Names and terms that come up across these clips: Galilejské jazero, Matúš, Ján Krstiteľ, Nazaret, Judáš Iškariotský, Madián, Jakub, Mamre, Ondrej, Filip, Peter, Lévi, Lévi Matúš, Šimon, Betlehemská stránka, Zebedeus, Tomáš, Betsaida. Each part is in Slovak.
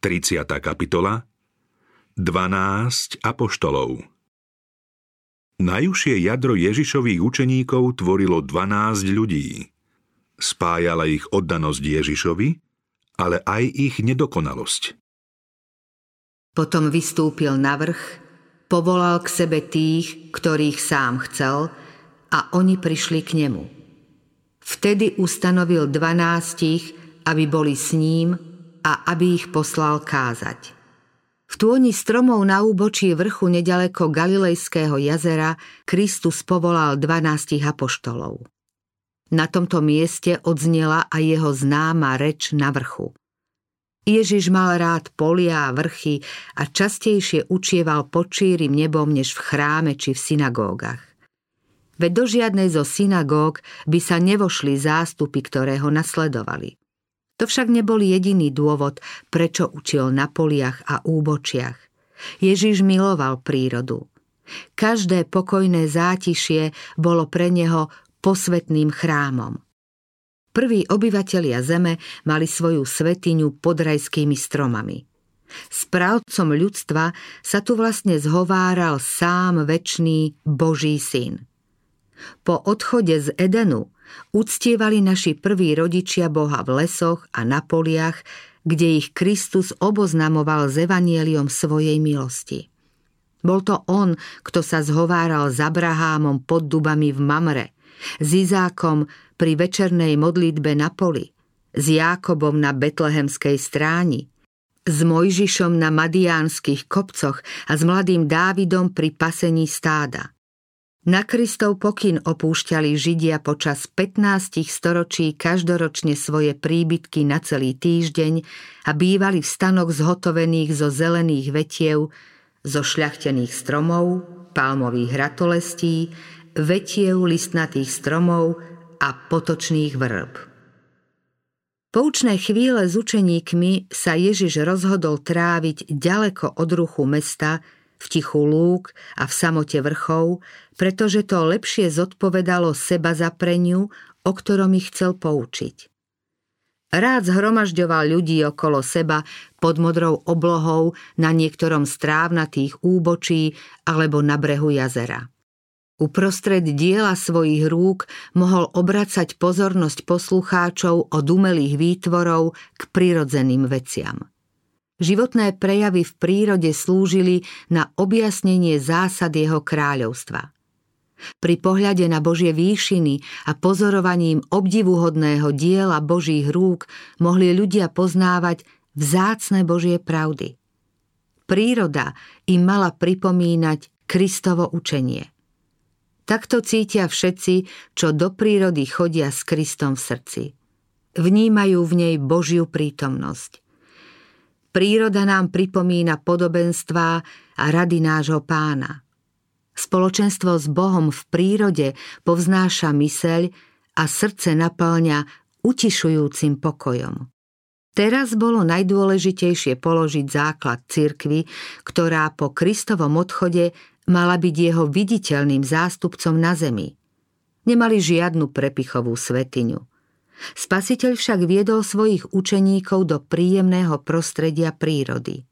30. kapitola 12 apoštolov. Najúžšie jadro Ježišových učeníkov tvorilo 12 ľudí. Spájala ich oddanosť Ježišovi, ale aj ich nedokonalosť. Potom vystúpil na vrch, povolal k sebe tých, ktorých sám chcel, a oni prišli k nemu. Vtedy ustanovil 12, aby boli s ním a aby ich poslal kázať. V tôni stromov na úbočí vrchu nedaleko Galilejského jazera Kristus povolal 12 apoštolov. Na tomto mieste odznela aj jeho známa reč na vrchu. Ježiš mal rád polia a vrchy a častejšie učieval pod šírim nebom než v chráme či v synagógach. Veď do žiadnej zo synagóg by sa nevošli zástupy, ktoré ho nasledovali. To však nebol jediný dôvod, prečo učil na poliach a úbočiach. Ježiš miloval prírodu. Každé pokojné zátišie bolo pre neho posvätným chrámom. Prví obyvatelia zeme mali svoju svätyňu pod rajskými stromami. Správcom ľudstva sa tu vlastne zhováral sám večný Boží syn. Po odchode z Edenu uctievali naši prví rodičia Boha v lesoch a na poliach, kde ich Kristus oboznamoval s evanjeliom svojej milosti. Bol to on, kto sa zhováral s Abrahámom pod dubami v Mamre, s Izákom pri večernej modlitbe na poli, s Jákobom na Betlehemskej stráni, s Mojžišom na Madiánskych kopcoch a s mladým Dávidom pri pasení stáda. Na Kristov pokyn opúšťali Židia počas 15 storočí každoročne svoje príbytky na celý týždeň a bývali v stanoch zhotovených zo zelených vetiev, zo šľachtených stromov, palmových ratolestí, vetiev listnatých stromov a potočných vrb. Poučné chvíle s učeníkmi sa Ježiš rozhodol tráviť ďaleko od ruchu mesta, v tichu lúk a v samote vrchov, pretože to lepšie zodpovedalo seba zapreniu, o ktorom ich chcel poučiť. Rád zhromažďoval ľudí okolo seba pod modrou oblohou na niektorom z trávnatých úbočí alebo na brehu jazera. Uprostred diela svojich rúk mohol obracať pozornosť poslucháčov od umelých výtvorov k prirodzeným veciam. Životné prejavy v prírode slúžili na objasnenie zásad jeho kráľovstva. Pri pohľade na Božie výšiny a pozorovaním obdivuhodného diela Božích rúk mohli ľudia poznávať vzácne Božie pravdy. Príroda im mala pripomínať Kristovo učenie. Takto cítia všetci, čo do prírody chodia s Kristom v srdci. Vnímajú v nej Božiu prítomnosť. Príroda nám pripomína podobenstvá a rady nášho Pána. Spoločenstvo s Bohom v prírode povznáša myseľ a srdce napĺňa utišujúcim pokojom. Teraz bolo najdôležitejšie položiť základ cirkvi, ktorá po Kristovom odchode mala byť jeho viditeľným zástupcom na zemi. Nemali žiadnu prepichovú svätyňu. Spasiteľ však viedol svojich učeníkov do príjemného prostredia prírody.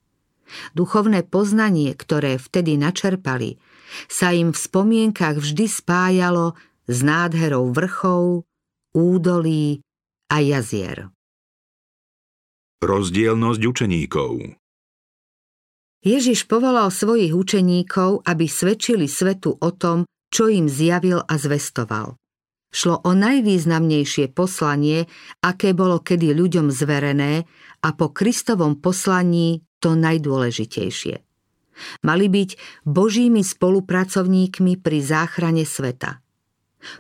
Duchovné poznanie, ktoré vtedy načerpali, sa im v spomienkach vždy spájalo s nádherou vrchov, údolí a jazier. Rozdielnosť učeníkov. Ježiš povolal svojich učeníkov, aby svedčili svetu o tom, čo im zjavil a zvestoval. Šlo o najvýznamnejšie poslanie, aké bolo kedy ľuďom zverené, a po Kristovom poslaní to najdôležitejšie. Mali byť Božími spolupracovníkmi pri záchrane sveta.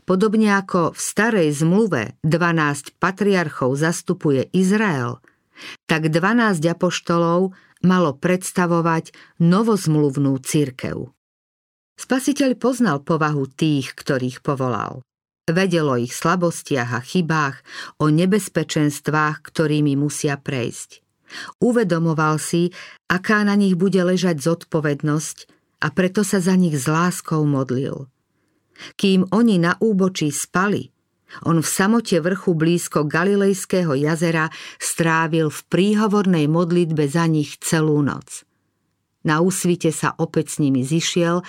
Podobne ako v starej zmluve 12 patriarchov zastupuje Izrael, tak 12 apoštolov malo predstavovať novozmluvnú cirkev. Spasiteľ poznal povahu tých, ktorých povolal. Vedelo ich slabostiach a chybách, o nebezpečenstvách, ktorými musia prejsť. Uvedomoval si, aká na nich bude ležať zodpovednosť, a preto sa za nich s láskou modlil. Kým oni na úbočí spali, On v samote vrchu blízko Galilejského jazera strávil v príhovornej modlitbe za nich celú noc. Na úsvite sa opäť s nimi zišiel,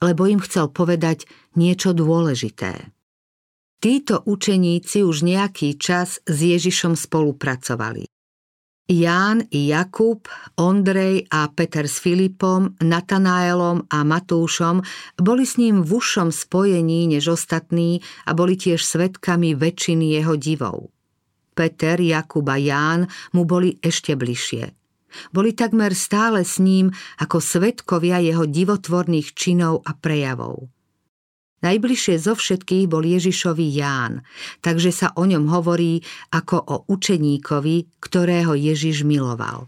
lebo im chcel povedať niečo dôležité. Títo učeníci už nejaký čas s Ježišom spolupracovali. Ján i Jakub, Ondrej a Peter s Filipom, Natanáelom a Matúšom boli s ním v užšom spojení než ostatní a boli tiež svedkami väčšiny jeho divov. Peter, Jakub a Ján mu boli ešte bližšie. Boli takmer stále s ním ako svedkovia jeho divotvorných činov a prejavov. Najbližšie zo všetkých bol Ježišovi Ján, takže sa o ňom hovorí ako o učeníkovi, ktorého Ježiš miloval.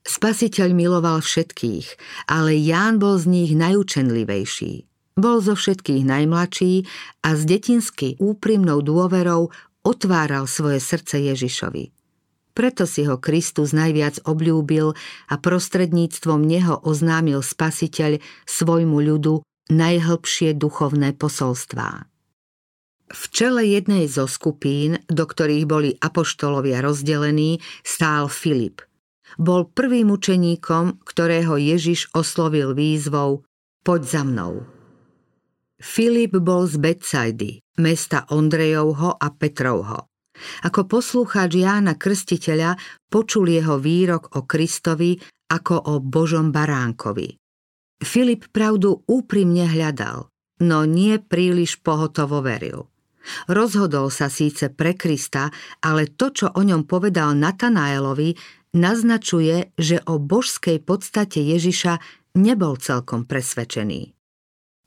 Spasiteľ miloval všetkých, ale Ján bol z nich najúčenlivejší. Bol zo všetkých najmladší a s detinsky úprimnou dôverou otváral svoje srdce Ježišovi. Preto si ho Kristus najviac obľúbil a prostredníctvom neho oznámil Spasiteľ svojmu ľudu najhlbšie duchovné posolstvá. V čele jednej zo skupín, do ktorých boli apoštolovia rozdelení, stál Filip. Bol prvým učeníkom, ktorého Ježiš oslovil výzvou Poď za mnou. Filip bol z Betsaidy, mesta Ondrejovho a Petrovho. Ako poslucháč Jána Krstiteľa počul jeho výrok o Kristovi ako o Božom baránkovi. Filip pravdu úprimne hľadal, no nie príliš pohotovo veril. Rozhodol sa síce pre Krista, ale to, čo o ňom povedal Natanaelovi, naznačuje, že o božskej podstate Ježiša nebol celkom presvedčený.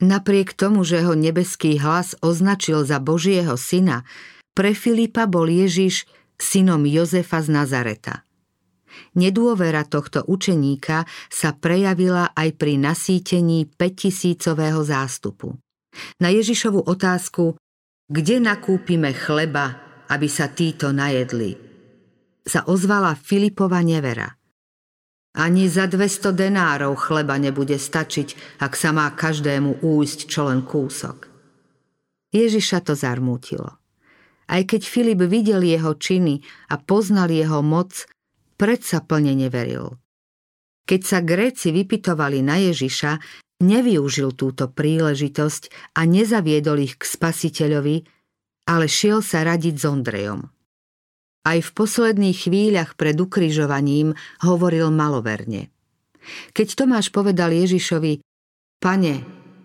Napriek tomu, že ho nebeský hlas označil za Božieho syna, pre Filipa bol Ježiš synom Jozefa z Nazareta. Nedôvera tohto učeníka sa prejavila aj pri nasýtení 5-tisícového zástupu. Na Ježišovu otázku Kde nakúpime chleba, aby sa títo najedli? Sa ozvala Filipova nevera. Ani za 200 denárov chleba nebude stačiť, ak sa má každému újsť čo len kúsok. Ježiša to zarmútilo. Aj keď Filip videl jeho činy a poznal jeho moc, predsa plne neveril. Keď sa Gréci vypytovali na Ježiša, nevyužil túto príležitosť a nezaviedol ich k Spasiteľovi, ale šiel sa radiť s Ondrejom. Aj v posledných chvíľach pred ukrižovaním hovoril maloverne. Keď Tomáš povedal Ježišovi, Pane,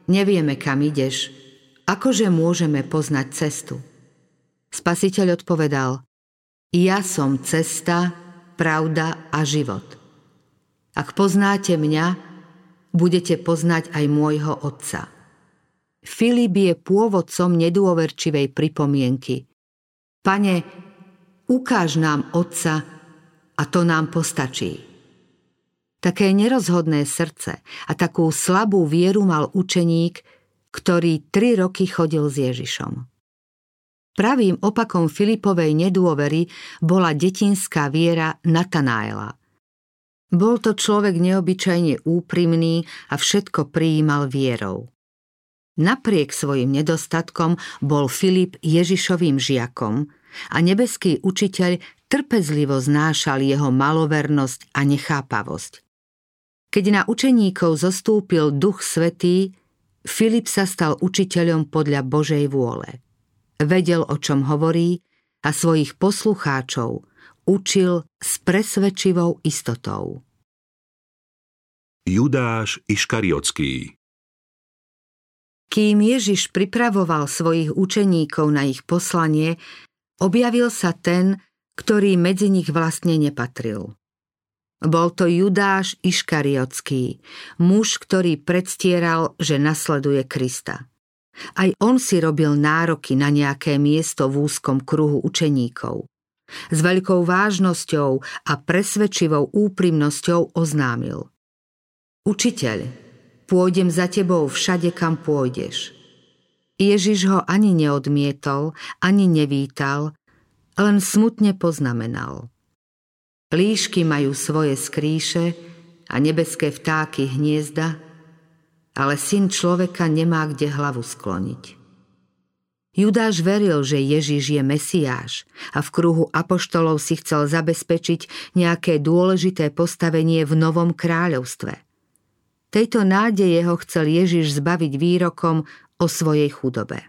nevieme, kam ideš, akože môžeme poznať cestu? Spasiteľ odpovedal, Ja som cesta, pravda a život. Ak poznáte mňa, budete poznať aj môjho otca. Filip je pôvodcom nedôverčivej pripomienky. Pane, ukáž nám otca a to nám postačí. Také nerozhodné srdce a takú slabú vieru mal učeník, ktorý 3 roky chodil s Ježišom. Pravým opakom Filipovej nedôvery bola detinská viera Natanaela. Bol to človek neobyčajne úprimný a všetko prijímal vierou. Napriek svojim nedostatkom bol Filip Ježišovým žiakom a nebeský učiteľ trpezlivo znášal jeho malovernosť a nechápavosť. Keď na učeníkov zostúpil Duch Svätý, Filip sa stal učiteľom podľa Božej vôle. Vedel, o čom hovorí a svojich poslucháčov učil s presvedčivou istotou. Judáš Iškariotský. Kým Ježiš pripravoval svojich učeníkov na ich poslanie, objavil sa ten, ktorý medzi nich vlastne nepatril. Bol to Judáš Iškariotský, muž, ktorý predstieral, že nasleduje Krista. Aj on si robil nároky na nejaké miesto v úzkom kruhu učeníkov. S veľkou vážnosťou a presvedčivou úprimnosťou oznámil. Učiteľ, pôjdem za tebou všade, kam pôjdeš. Ježiš ho ani neodmietol, ani nevítal, len smutne poznamenal. Líšky majú svoje skríše a nebeské vtáky hniezda, ale syn človeka nemá kde hlavu skloniť. Judáš veril, že Ježiš je Mesiáš a v kruhu apoštolov si chcel zabezpečiť nejaké dôležité postavenie v novom kráľovstve. Tejto nádeje ho chcel Ježiš zbaviť výrokom o svojej chudobe.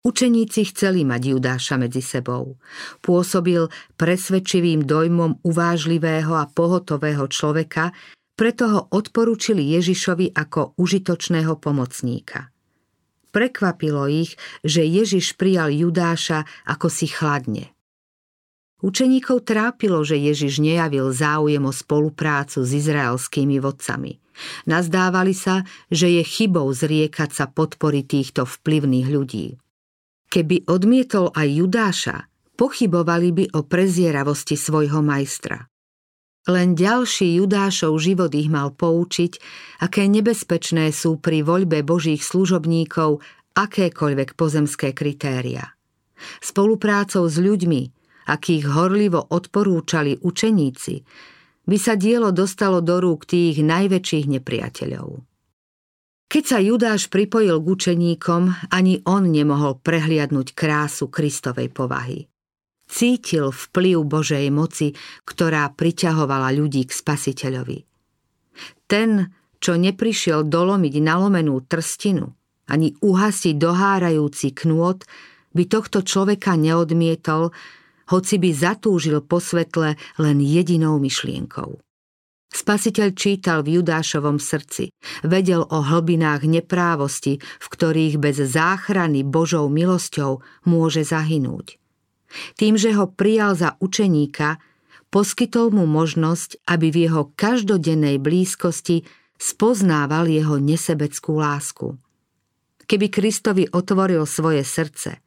Učeníci chceli mať Judáša medzi sebou. Pôsobil presvedčivým dojmom uvážlivého a pohotového človeka, preto ho odporučili Ježišovi ako užitočného pomocníka. Prekvapilo ich, že Ježiš prijal Judáša ako si chladne. Učeníkov trápilo, že Ježiš nejavil záujem o spoluprácu s izraelskými vodcami. Nazdávali sa, že je chybou zriekať sa podpory týchto vplyvných ľudí. Keby odmietol aj Judáša, pochybovali by o prezieravosti svojho majstra. Len ďalší Judášov život ich mal poučiť, aké nebezpečné sú pri voľbe Božích služobníkov akékoľvek pozemské kritéria. Spoluprácou s ľuďmi, akých horlivo odporúčali učeníci, by sa dielo dostalo do rúk tých najväčších nepriateľov. Keď sa Judáš pripojil k učeníkom, ani on nemohol prehliadnúť krásu Kristovej povahy. Cítil vplyv Božej moci, ktorá priťahovala ľudí k Spasiteľovi. Ten, čo neprišiel dolomiť nalomenú trstinu, ani uhasiť dohárajúci knôt, by tohto človeka neodmietol, hoci by zatúžil po svetle len jedinou myšlienkou. Spasiteľ čítal v Judášovom srdci, vedel o hlbinách neprávosti, v ktorých bez záchrany Božou milosťou môže zahynúť. Tým, že ho prijal za učeníka, poskytol mu možnosť, aby v jeho každodennej blízkosti spoznával jeho nesebeckú lásku. Keby Kristovi otvoril svoje srdce,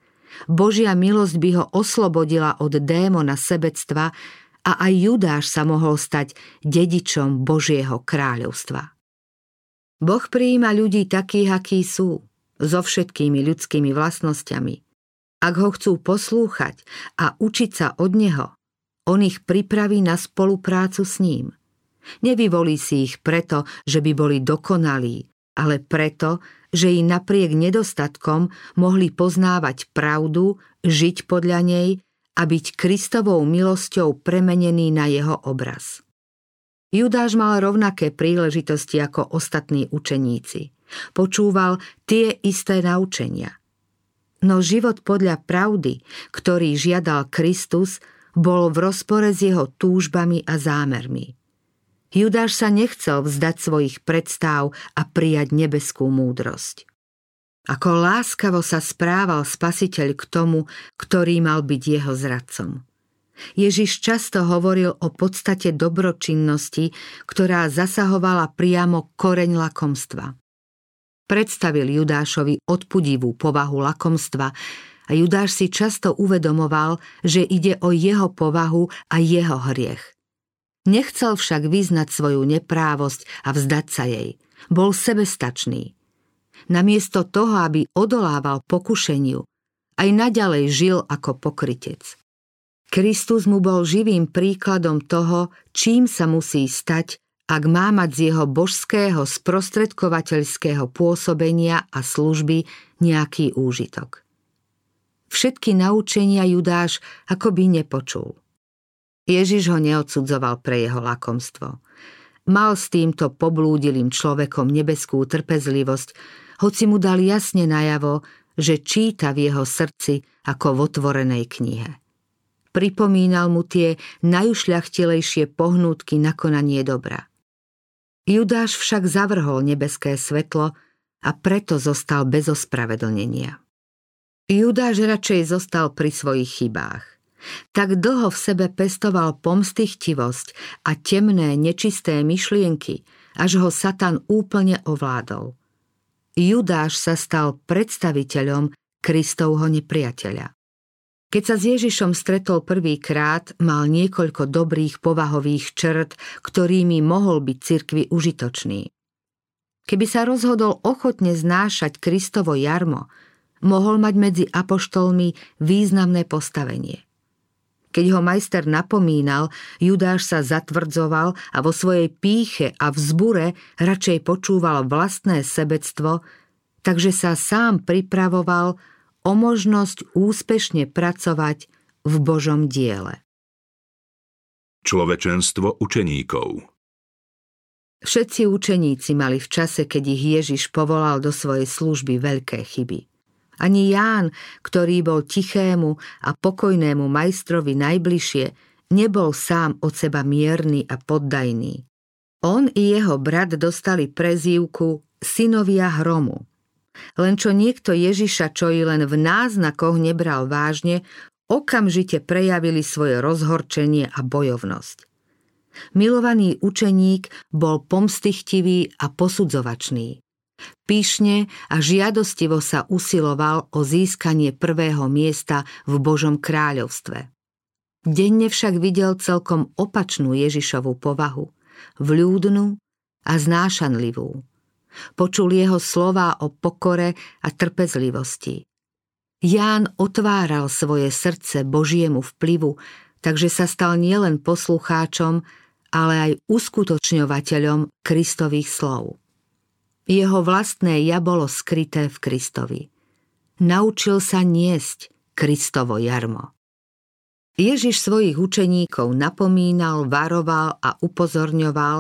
Božia milosť by ho oslobodila od démona sebectva a aj Judáš sa mohol stať dedičom Božieho kráľovstva. Boh prijíma ľudí takých, akí sú, so všetkými ľudskými vlastnosťami. Ak ho chcú poslúchať a učiť sa od neho, on ich pripraví na spoluprácu s ním. Nevyvolí si ich preto, že by boli dokonalí, ale preto, že im napriek nedostatkom mohli poznávať pravdu, žiť podľa nej a byť Kristovou milosťou premenený na jeho obraz. Judáš mal rovnaké príležitosti ako ostatní učeníci. Počúval tie isté naučenia. No život podľa pravdy, ktorý žiadal Kristus, bol v rozpore s jeho túžbami a zámermi. Judáš sa nechcel vzdať svojich predstáv a prijať nebeskú múdrosť. Ako láskavo sa správal Spasiteľ k tomu, ktorý mal byť jeho zradcom. Ježiš často hovoril o podstate dobročinnosti, ktorá zasahovala priamo koreň lakomstva. Predstavil Judášovi odpudivú povahu lakomstva a Judáš si často uvedomoval, že ide o jeho povahu a jeho hriech. Nechcel však vyznať svoju neprávosť a vzdať sa jej. Bol sebestačný. Namiesto toho, aby odolával pokušeniu, aj naďalej žil ako pokrytec. Kristus mu bol živým príkladom toho, čím sa musí stať, ak má mať z jeho božského sprostredkovateľského pôsobenia a služby nejaký úžitok. Všetky naučenia Judáš akoby nepočul. Ježiš ho neodsudzoval pre jeho lakomstvo. Mal s týmto poblúdilým človekom nebeskú trpezlivosť, hoci mu dal jasne najavo, že číta v jeho srdci ako v otvorenej knihe. Pripomínal mu tie najušľachtilejšie pohnútky na konanie dobra. Judáš však zavrhol nebeské svetlo a preto zostal bez ospravedlnenia. Judáš radšej zostal pri svojich chybách. Tak dlho v sebe pestoval pomstychtivosť a temné, nečisté myšlienky, až ho Satan úplne ovládol. Judáš sa stal predstaviteľom Kristovho nepriateľa. Keď sa s Ježišom stretol prvýkrát, mal niekoľko dobrých povahových črt, ktorými mohol byť cirkvi užitočný. Keby sa rozhodol ochotne znášať Kristovo jarmo, mohol mať medzi apoštolmi významné postavenie. Keď ho majster napomínal, Judáš sa zatvrdzoval a vo svojej pýche a vzbure radšej počúval vlastné sebectvo, takže sa sám pripravoval o možnosť úspešne pracovať v Božom diele. Človečenstvo učeníkov. Všetci učeníci mali v čase, keď ich Ježiš povolal do svojej služby, veľké chyby. Ani Ján, ktorý bol tichému a pokojnému majstrovi najbližšie, nebol sám od seba mierny a poddajný. On i jeho brat dostali prezývku synovia hromu. Len čo niekto Ježiša, čo i len v náznakoch nebral vážne, okamžite prejavili svoje rozhorčenie a bojovnosť. Milovaný učeník bol pomstychtivý a posudzovačný. Píšne a žiadostivo sa usiloval o získanie prvého miesta v Božom kráľovstve. Denne však videl celkom opačnú Ježišovu povahu, vľúdnu a znášanlivú. Počul jeho slová o pokore a trpezlivosti. Ján otváral svoje srdce Božiemu vplyvu, takže sa stal nielen poslucháčom, ale aj uskutočňovateľom Kristových slov. Jeho vlastné ja bolo skryté v Kristovi. Naučil sa niesť Kristovo jarmo. Ježiš svojich učeníkov napomínal, varoval a upozorňoval,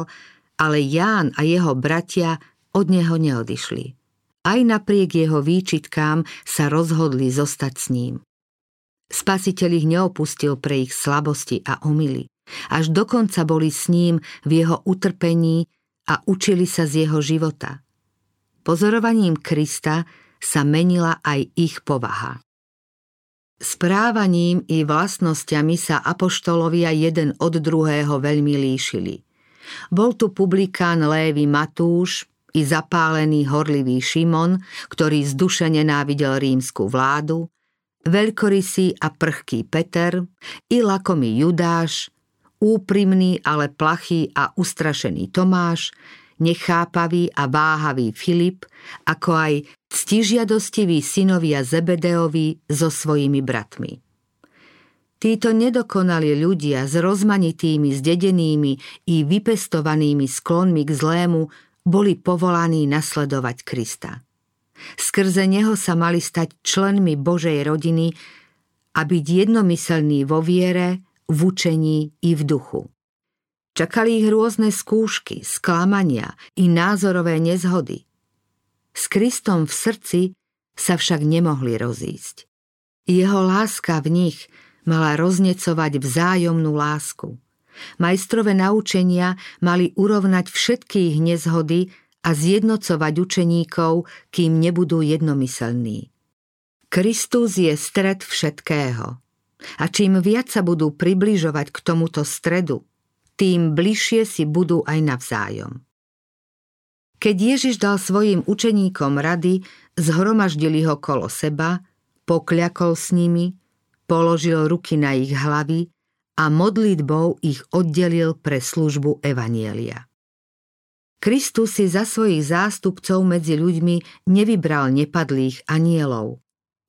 ale Ján a jeho bratia od neho neodišli. Aj napriek jeho výčitkám sa rozhodli zostať s ním. Spasiteľ ich neopustil pre ich slabosti a omily. Až dokonca boli s ním v jeho utrpení a učili sa z jeho života. Pozorovaním Krista sa menila aj ich povaha. Správaním i vlastnosťami sa apoštolovia jeden od druhého veľmi líšili. Bol tu publikán Lévi Matúš i zapálený horlivý Šimon, ktorý z duše nenávidel rímsku vládu, veľkorysý a prchký Peter i lakomý Judáš, úprimný, ale plachý a ustrašený Tomáš, nechápavý a váhavý Filip, ako aj ctižiadostivý synovia Zebedeovi so svojimi bratmi. Títo nedokonali ľudia s rozmanitými, zdedenými i vypestovanými sklonmi k zlému boli povolaní nasledovať Krista. Skrze neho sa mali stať členmi Božej rodiny a byť jednomyselní vo viere, v učení i v duchu. Čakali ich rôzne skúšky, sklamania i názorové nezhody. S Kristom v srdci sa však nemohli rozísť. Jeho láska v nich mala roznecovať vzájomnú lásku. Majstrové naučenia mali urovnať všetky ich nezhody a zjednocovať učeníkov, kým nebudú jednomyselní. Kristus je stred všetkého. A čím viac sa budú približovať k tomuto stredu, tým bližšie si budú aj navzájom. Keď Ježiš dal svojim učeníkom rady, zhromaždili ho kolo seba, pokľakol s nimi, položil ruky na ich hlavy a modlitbou ich oddelil pre službu evanjelia. Kristus si za svojich zástupcov medzi ľuďmi nevybral nepadlých anielov,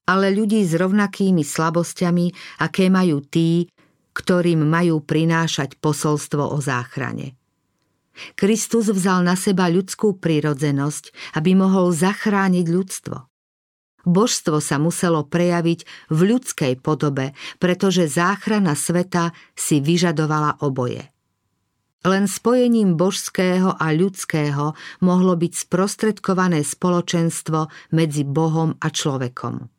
ale ľudí s rovnakými slabosťami, aké majú tí, ktorým majú prinášať posolstvo o záchrane. Kristus vzal na seba ľudskú prirodzenosť, aby mohol zachrániť ľudstvo. Božstvo sa muselo prejaviť v ľudskej podobe, pretože záchrana sveta si vyžadovala oboje. Len spojením božského a ľudského mohlo byť sprostredkované spoločenstvo medzi Bohom a človekom.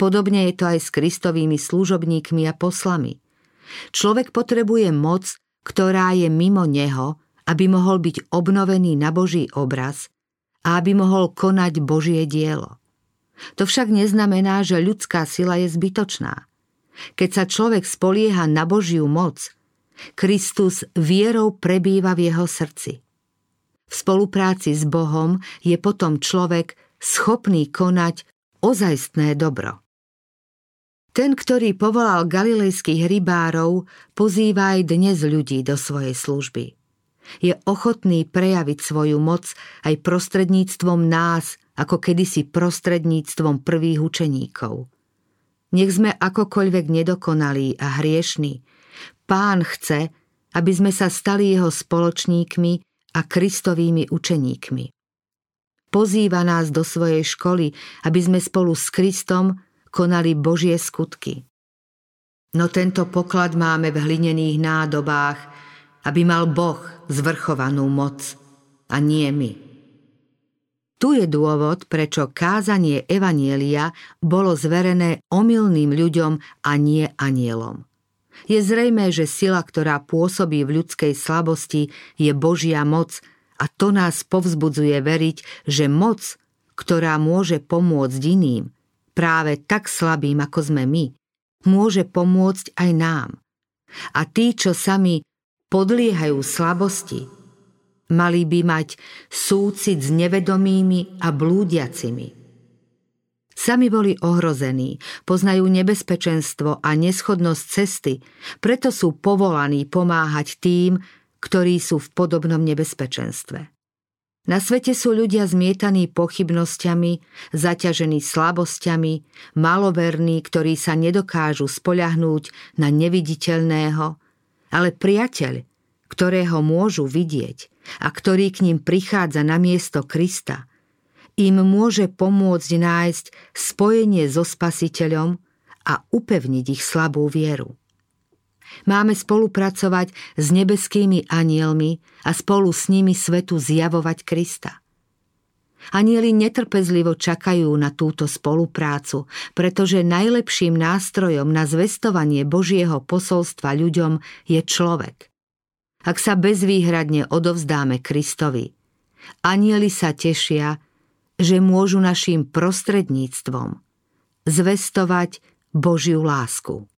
Podobne je to aj s Kristovými služobníkmi a poslami. Človek potrebuje moc, ktorá je mimo neho, aby mohol byť obnovený na Boží obraz a aby mohol konať Božie dielo. To však neznamená, že ľudská sila je zbytočná. Keď sa človek spolieha na Božiu moc, Kristus vierou prebýva v jeho srdci. V spolupráci s Bohom je potom človek schopný konať ozajstné dobro. Ten, ktorý povolal galilejských rybárov, pozýva aj dnes ľudí do svojej služby. Je ochotný prejaviť svoju moc aj prostredníctvom nás, ako kedysi prostredníctvom prvých učeníkov. Nech sme akokoľvek nedokonalí a hriešní, Pán chce, aby sme sa stali jeho spoločníkmi a Kristovými učeníkmi. Pozýva nás do svojej školy, aby sme spolu s Kristom konali Božie skutky. No tento poklad máme v hlinených nádobách, aby mal Boh zvrchovanú moc a nie my. Tu je dôvod, prečo kázanie evanjelia bolo zverené omylným ľuďom a nie anjelom. Je zrejmé, že sila, ktorá pôsobí v ľudskej slabosti, je Božia moc a to nás povzbudzuje veriť, že moc, ktorá môže pomôcť iným, práve tak slabým, ako sme my, môže pomôcť aj nám. A tí, čo sami podliehajú slabosti, mali by mať súcit s nevedomými a blúdiacimi. Sami boli ohrození, poznajú nebezpečenstvo a neschodnosť cesty, preto sú povolaní pomáhať tým, ktorí sú v podobnom nebezpečenstve. Na svete sú ľudia zmietaní pochybnosťami, zaťažení slabosťami, maloverní, ktorí sa nedokážu spoľahnúť na neviditeľného, ale priateľ, ktorého môžu vidieť a ktorý k ním prichádza namiesto Krista, im môže pomôcť nájsť spojenie so Spasiteľom a upevniť ich slabú vieru. Máme spolupracovať s nebeskými anjelmi a spolu s nimi svetu zjavovať Krista. Anjeli netrpezlivo čakajú na túto spoluprácu, pretože najlepším nástrojom na zvestovanie Božieho posolstva ľuďom je človek. Ak sa bezvýhradne odovzdáme Kristovi, anjeli sa tešia, že môžu naším prostredníctvom zvestovať Božiu lásku.